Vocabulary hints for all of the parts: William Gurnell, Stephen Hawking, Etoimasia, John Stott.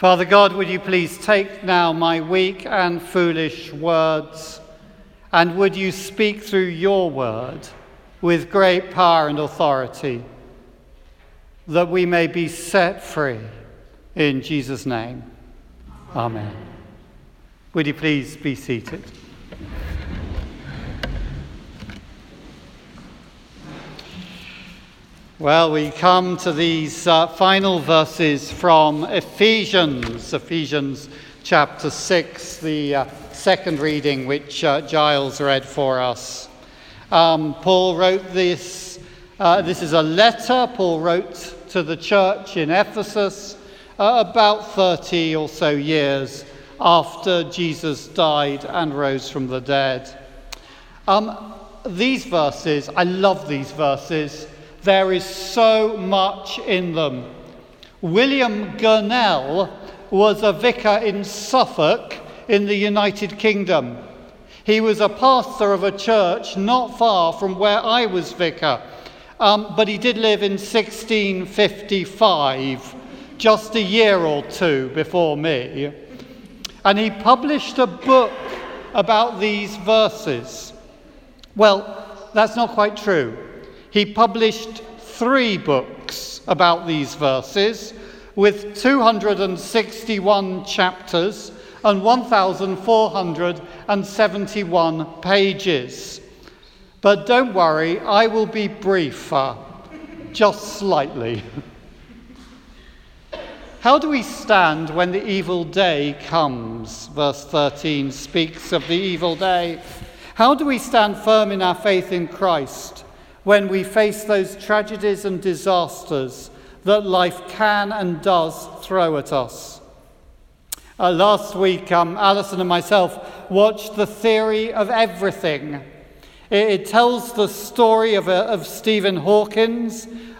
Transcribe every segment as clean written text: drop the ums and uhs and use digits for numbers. Father God, would you please take now my weak and foolish words, and would you speak through your word with great power and authority, that we may be set free in Jesus' name. Amen. Would you please be seated? Well, we come to these final verses from Ephesians chapter 6, the second reading which Giles read for us. Paul wrote this. This is a letter Paul wrote to the church in Ephesus about 30 or so years after Jesus died and rose from the dead. These verses, I love these verses. There is so much in them. William Gurnell was a vicar in Suffolk in the United Kingdom. He was a pastor of a church not far from where I was vicar, but he did live in 1655, just a year or two before me. And he published a book about these verses. Well, that's not quite true. He published 3 books about these verses, with 261 chapters and 1,471 pages. But don't worry, I will be briefer, just slightly. How do we stand when the evil day comes? Verse 13 speaks of the evil day. How do we stand firm in our faith in Christ when we face those tragedies and disasters that life can and does throw at us? Last week, Alison and myself watched The Theory of Everything. It tells the story of Stephen Hawking,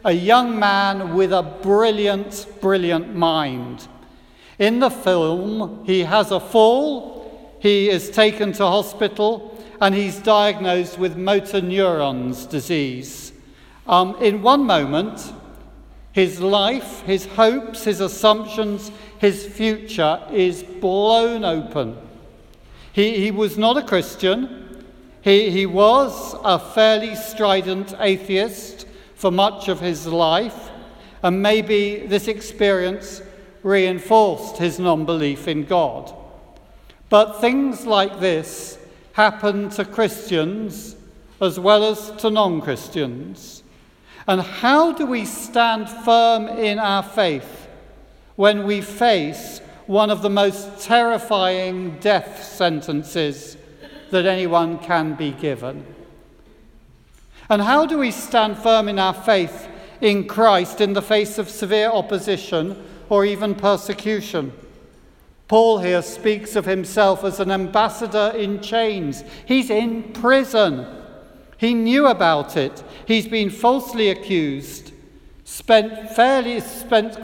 a young man with a brilliant, brilliant mind. In the film, he has a fall, he is taken to hospital, and he's diagnosed with motor neurons disease. In one moment, his life, his hopes, his assumptions, his future is blown open. He was not a Christian. He was a fairly strident atheist for much of his life, and maybe this experience reinforced his non-belief in God. But things like this happen to Christians as well as to non-Christians. And how do we stand firm in our faith when we face one of the most terrifying death sentences that anyone can be given? And how do we stand firm in our faith in Christ in the face of severe opposition or even persecution? Paul here speaks of himself as an ambassador in chains. He's in prison. He knew about it. He's been falsely accused, spent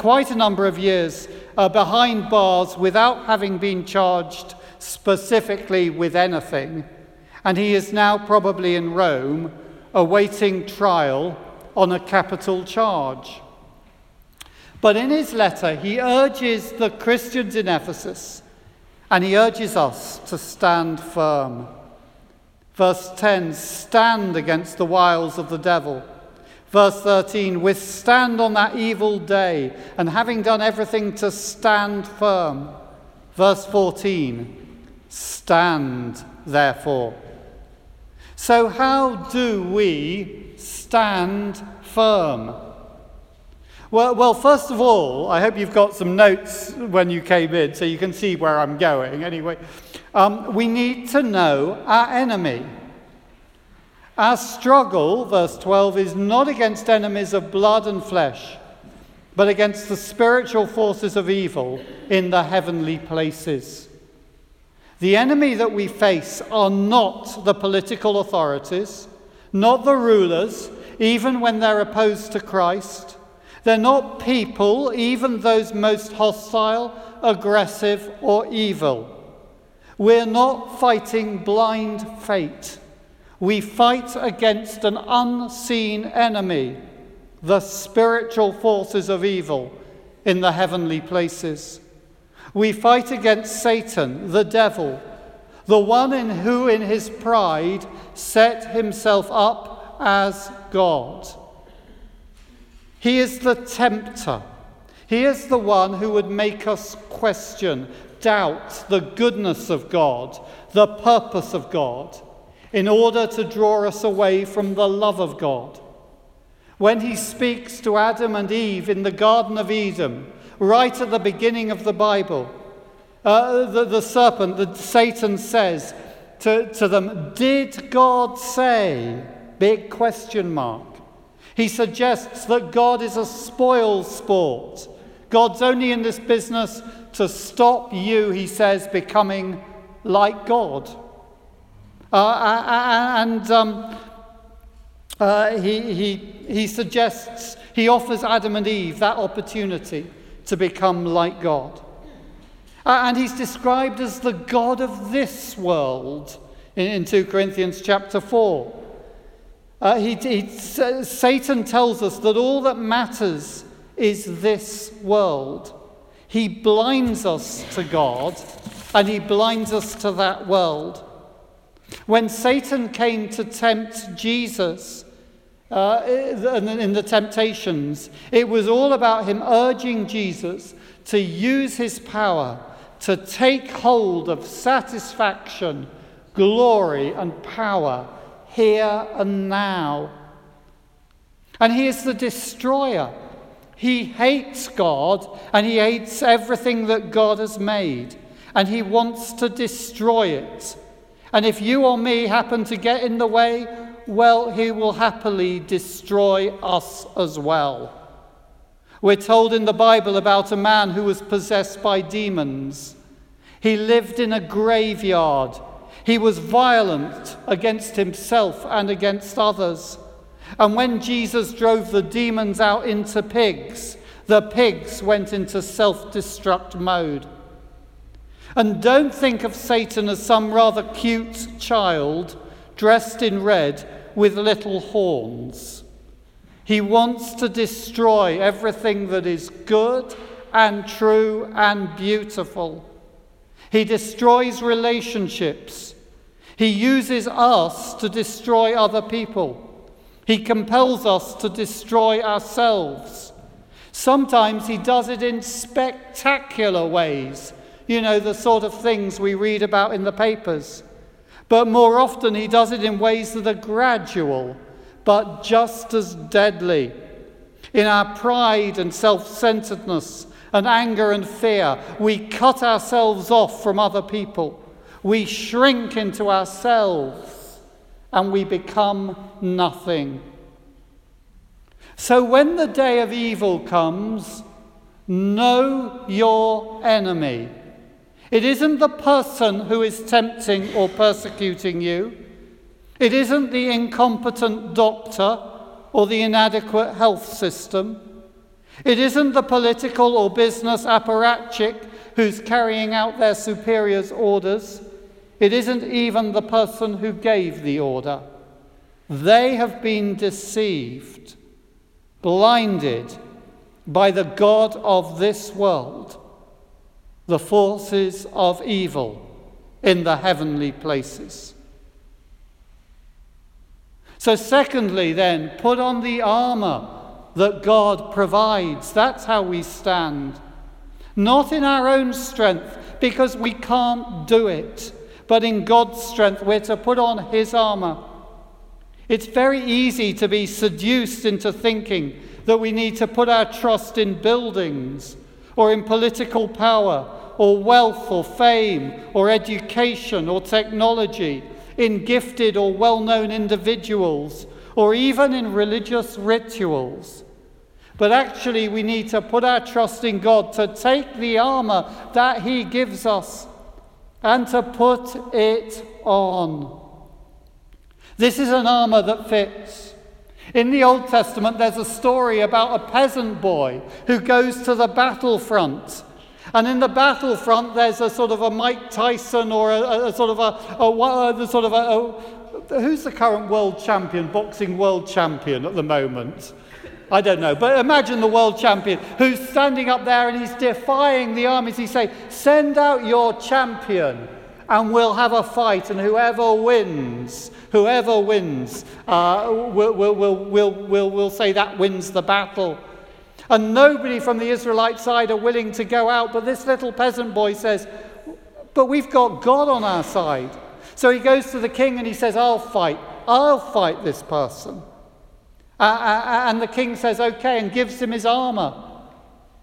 quite a number of years behind bars without having been charged specifically with anything. And he is now probably in Rome awaiting trial on a capital charge. But in his letter, he urges the Christians in Ephesus, and he urges us to stand firm. Verse 10, stand against the wiles of the devil. Verse 13, withstand on that evil day, and having done everything to stand firm. Verse 14, stand therefore. So how do we stand firm? Well, first of all, I hope you've got some notes when you came in so you can see where I'm going. Anyway, we need to know our enemy. Our struggle, verse 12, is not against enemies of blood and flesh, but against the spiritual forces of evil in the heavenly places. The enemy that we face are not the political authorities, not the rulers, even when they're opposed to Christ. They're not people, even those most hostile, aggressive, or evil. We're not fighting blind fate. We fight against an unseen enemy, the spiritual forces of evil in the heavenly places. We fight against Satan, the devil, the one in who in his pride set himself up as God. He is the tempter. He is the one who would make us question, doubt the goodness of God, the purpose of God, in order to draw us away from the love of God. When he speaks to Adam and Eve in the Garden of Eden, right at the beginning of the Bible, Satan says to them, "Did God say?" Big question mark. He suggests that God is a spoil sport. God's only in this business to stop you, he says, becoming like God. He suggests, he offers Adam and Eve that opportunity to become like God. And he's described as the God of this world in 2 Corinthians chapter 4. Satan tells us that all that matters is this world. He blinds us to God, and he blinds us to that world. When Satan came to tempt Jesus in the temptations, it was all about him urging Jesus to use his power to take hold of satisfaction, glory, and power here and now. And he is the destroyer. He hates God, and he hates everything that God has made, and he wants to destroy it. And if you or me happen to get in the way, well, he will happily destroy us as well. We're told in the Bible about a man who was possessed by demons. He lived in a graveyard. He was violent against himself and against others. And when Jesus drove the demons out into pigs, the pigs went into self-destruct mode. And don't think of Satan as some rather cute child dressed in red with little horns. He wants to destroy everything that is good and true and beautiful. He destroys relationships. He uses us to destroy other people. He compels us to destroy ourselves. Sometimes he does it in spectacular ways, you know, the sort of things we read about in the papers. But more often he does it in ways that are gradual, but just as deadly. In our pride and self-centeredness and anger and fear, we cut ourselves off from other people. We shrink into ourselves, and we become nothing. So when the day of evil comes, know your enemy. It isn't the person who is tempting or persecuting you. It isn't the incompetent doctor or the inadequate health system. It isn't the political or business apparatchik who's carrying out their superior's orders. It isn't even the person who gave the order. They have been deceived, blinded by the God of this world, the forces of evil in the heavenly places. So secondly then, put on the armor that God provides. That's how we stand. Not in our own strength, because we can't do it, but in God's strength. We're to put on his armor. It's very easy to be seduced into thinking that we need to put our trust in buildings or in political power or wealth or fame or education or technology, in gifted or well-known individuals, or even in religious rituals. But actually we need to put our trust in God, to take the armor that he gives us and to put it on. This is an armor that fits. In the Old Testament, there's a story about a peasant boy who goes to the battlefront. And in the battlefront, there's a sort of a Mike Tyson or who's the current world champion, boxing world champion at the moment? I don't know, but imagine the world champion who's standing up there and he's defying the armies. He's saying, send out your champion and we'll have a fight, and whoever wins, we'll say that wins the battle. And nobody from the Israelite side are willing to go out, but this little peasant boy says, but we've got God on our side. So he goes to the king and he says, I'll fight this person. And the king says, okay, and gives him his armor.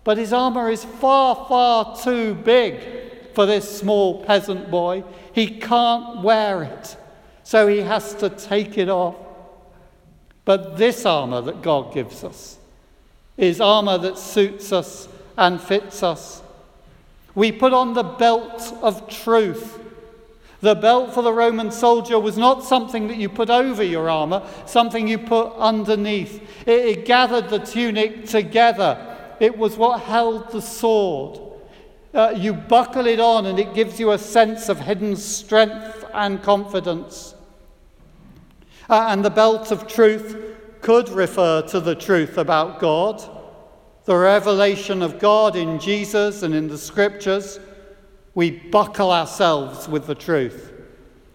But his armor is far, far too big for this small peasant boy. He can't wear it, so he has to take it off. But this armor that God gives us is armor that suits us and fits us. We put on the belt of truth. The belt for the Roman soldier was not something that you put over your armor, something you put underneath. It gathered the tunic together. It was what held the sword. You buckle it on and it gives you a sense of hidden strength and confidence. And the belt of truth could refer to the truth about God, the revelation of God in Jesus and in the scriptures. We buckle ourselves with the truth.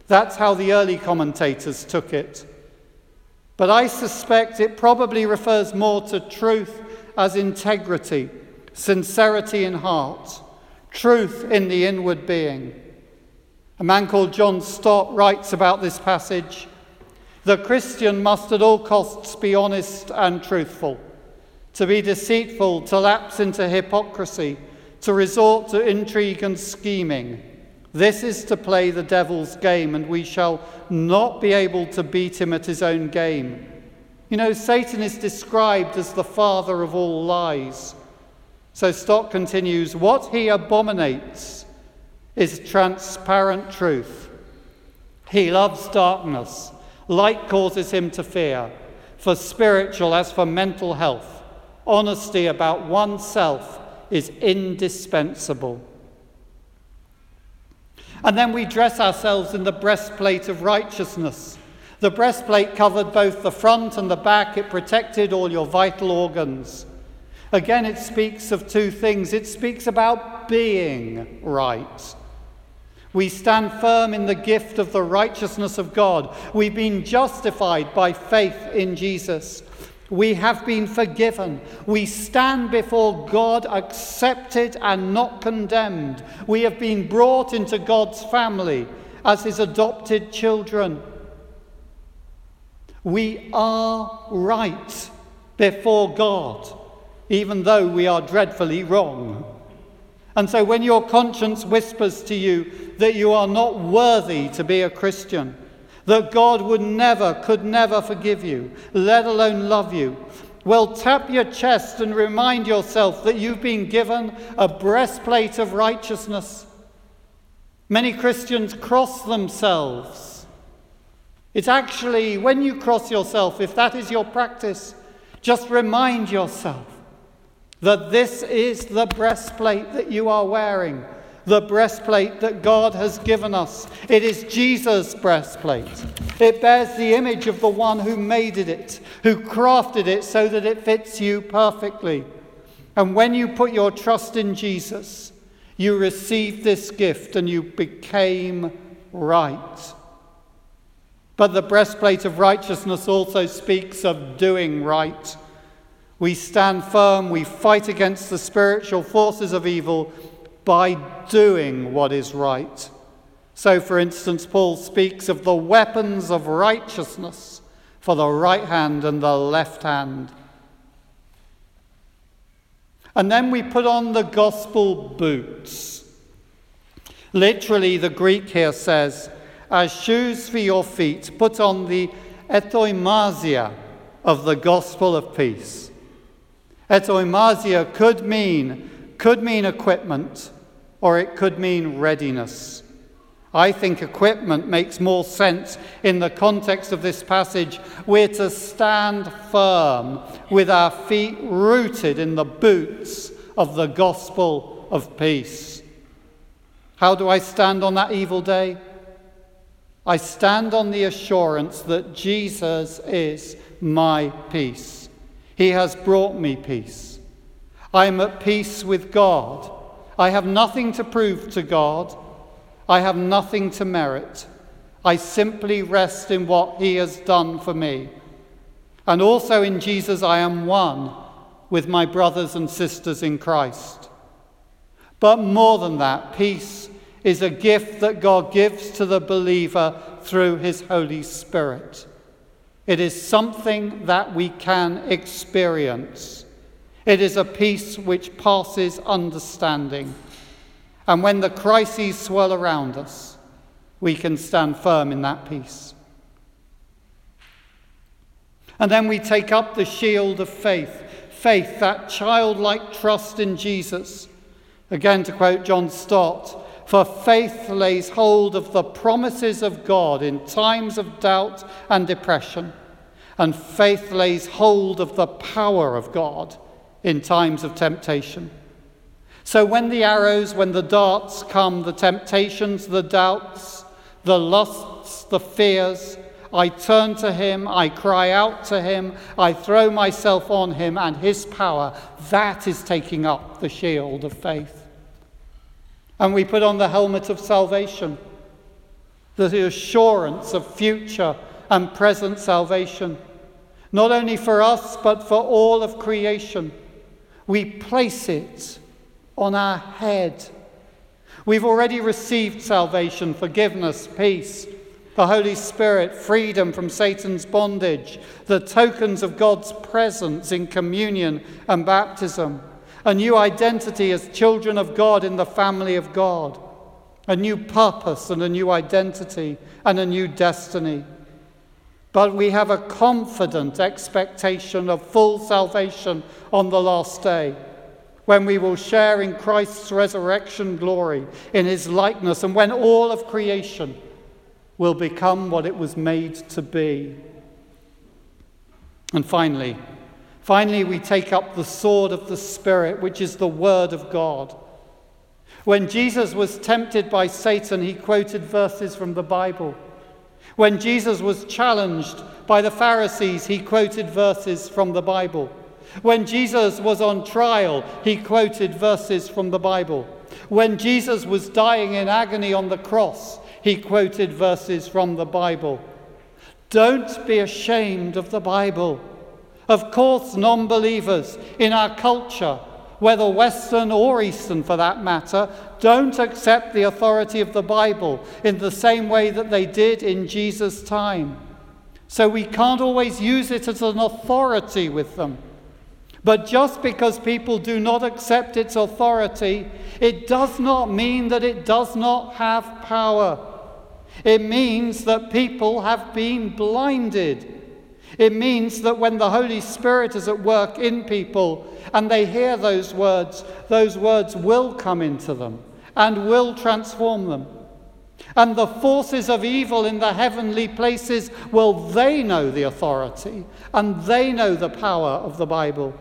That's how the early commentators took it. But I suspect it probably refers more to truth as integrity, sincerity in heart, truth in the inward being. A man called John Stott writes about this passage. The Christian must at all costs be honest and truthful, to be deceitful, to lapse into hypocrisy, to resort to intrigue and scheming. This is to play the devil's game, and we shall not be able to beat him at his own game. You know, Satan is described as the father of all lies. So Stott continues, what he abominates is transparent truth. He loves darkness. Light causes him to fear, for spiritual as for mental health. Honesty about oneself is indispensable. And then we dress ourselves in the breastplate of righteousness. The breastplate covered both the front and the back. It protected all your vital organs. Again, it speaks of two things. It speaks about being right. We stand firm in the gift of the righteousness of God. We've been justified by faith in Jesus. We have been forgiven. We stand before God accepted and not condemned. We have been brought into God's family as his adopted children. We are right before God, even though we are dreadfully wrong. And so when your conscience whispers to you that you are not worthy to be a Christian, that God could never forgive you, let alone love you, well, tap your chest and remind yourself that you've been given a breastplate of righteousness. Many Christians cross themselves. It's actually, when you cross yourself, if that is your practice, just remind yourself that this is the breastplate that you are wearing, the breastplate that God has given us. It is Jesus' breastplate. It bears the image of the one who made it, who crafted it so that it fits you perfectly. And when you put your trust in Jesus, you received this gift and you became right. But the breastplate of righteousness also speaks of doing right. We stand firm, we fight against the spiritual forces of evil by doing what is right. So, for instance, Paul speaks of the weapons of righteousness for the right hand and the left hand. And then we put on the gospel boots. Literally, the Greek here says, as shoes for your feet, put on the Etoimasia of the gospel of peace. Etoimasia could mean equipment, or it could mean readiness. I think equipment makes more sense in the context of this passage. We're to stand firm with our feet rooted in the boots of the gospel of peace. How do I stand on that evil day? I stand on the assurance that Jesus is my peace. He has brought me peace. I am at peace with God. I have nothing to prove to God. I have nothing to merit. I simply rest in what he has done for me. And also in Jesus, I am one with my brothers and sisters in Christ. But more than that, peace is a gift that God gives to the believer through his Holy Spirit. It is something that we can experience. It is a peace which passes understanding. And when the crises swirl around us, we can stand firm in that peace. And then we take up the shield of faith. Faith, that childlike trust in Jesus. Again, to quote John Stott, "For faith lays hold of the promises of God in times of doubt and depression, and faith lays hold of the power of God in times of temptation." So when the arrows, when the darts come, the temptations, the doubts, the lusts, the fears, I turn to him, I cry out to him, I throw myself on him and his power. That is taking up the shield of faith. And we put on the helmet of salvation, the assurance of future and present salvation, not only for us, but for all of creation. We place it on our head. We've already received salvation, forgiveness, peace, the Holy Spirit, freedom from Satan's bondage, the tokens of God's presence in communion and baptism, a new identity as children of God in the family of God, a new purpose and a new identity and a new destiny. But we have a confident expectation of full salvation on the last day, when we will share in Christ's resurrection glory, in his likeness, and when all of creation will become what it was made to be. And finally, we take up the sword of the Spirit, which is the word of God. When Jesus was tempted by Satan, he quoted verses from the Bible. When Jesus was challenged by the Pharisees, he quoted verses from the Bible. When Jesus was on trial, he quoted verses from the Bible. When Jesus was dying in agony on the cross, he quoted verses from the Bible. Don't be ashamed of the Bible. Of course, non-believers in our culture, whether Western or Eastern for that matter, don't accept the authority of the Bible in the same way that they did in Jesus' time. So we can't always use it as an authority with them. But just because people do not accept its authority, it does not mean that it does not have power. It means that people have been blinded. It means that when the Holy Spirit is at work in people and they hear those words will come into them and will transform them. And the forces of evil in the heavenly places, well, they know the authority and they know the power of the Bible.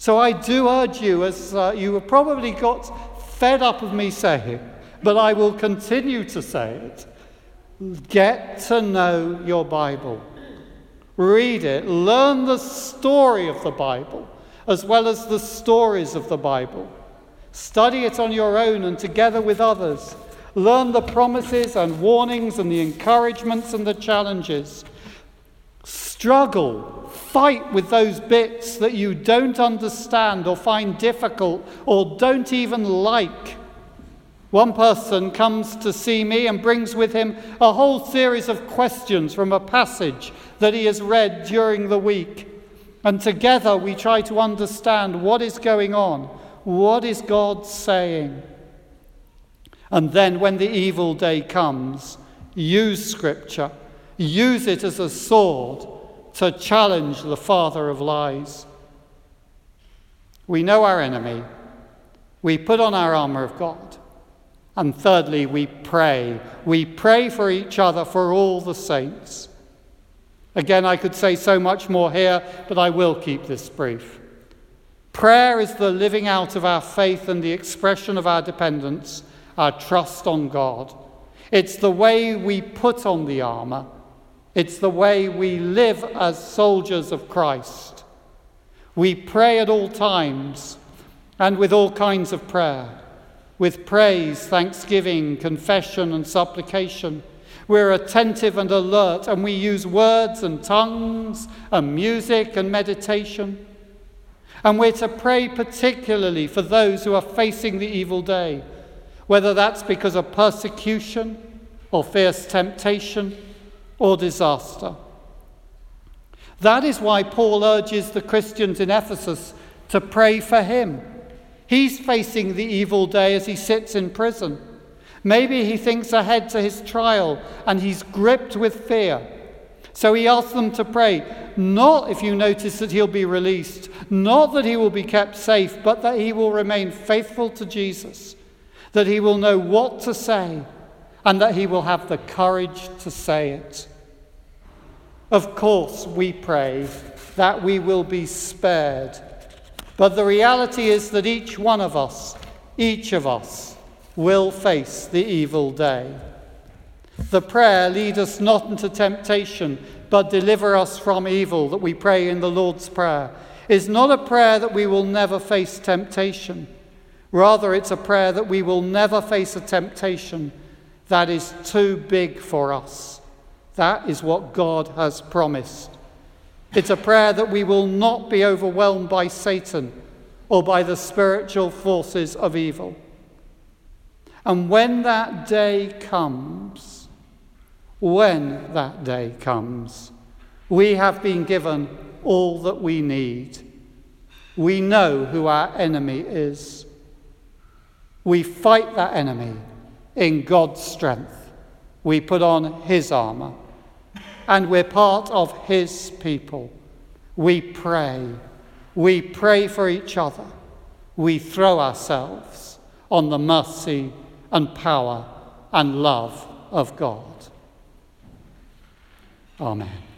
So I do urge you, as you have probably got fed up of me saying, but I will continue to say it, get to know your Bible. Read it, learn the story of the Bible, as well as the stories of the Bible. Study it on your own and together with others. Learn the promises and warnings and the encouragements and the challenges. Struggle, fight with those bits that you don't understand or find difficult or don't even like. One person comes to see me and brings with him a whole series of questions from a passage that he has read during the week. And together we try to understand what is going on. What is God saying? And then when the evil day comes, use Scripture. Use it as a sword to challenge the father of lies. We know our enemy. We put on our armor of God. And thirdly, we pray. We pray for each other, for all the saints. Again, I could say so much more here, but I will keep this brief. Prayer is the living out of our faith and the expression of our dependence, our trust on God. It's the way we put on the armor. It's the way we live as soldiers of Christ. We pray at all times and with all kinds of prayer, with praise, thanksgiving, confession, and supplication. We're attentive and alert, and we use words and tongues and music and meditation. And we're to pray particularly for those who are facing the evil day, whether that's because of persecution or fierce temptation or disaster. That is why Paul urges the Christians in Ephesus to pray for him. He's facing the evil day as he sits in prison. Maybe he thinks ahead to his trial and he's gripped with fear. So he asks them to pray, not, if you notice, that he'll be released, not that he will be kept safe, but that he will remain faithful to Jesus, that he will know what to say, and that he will have the courage to say it. Of course, we pray that we will be spared. But the reality is that each of us, will face the evil day. The prayer, lead us not into temptation, but deliver us from evil, that we pray in the Lord's Prayer, is not a prayer that we will never face temptation. Rather, it's a prayer that we will never face a temptation that is too big for us. That is what God has promised. It's a prayer that we will not be overwhelmed by Satan or by the spiritual forces of evil. And when that day comes, we have been given all that we need. We know who our enemy is. We fight that enemy in God's strength. We put on his armor, and we're part of his people. We pray for each other. We throw ourselves on the mercy and power and love of God. Amen.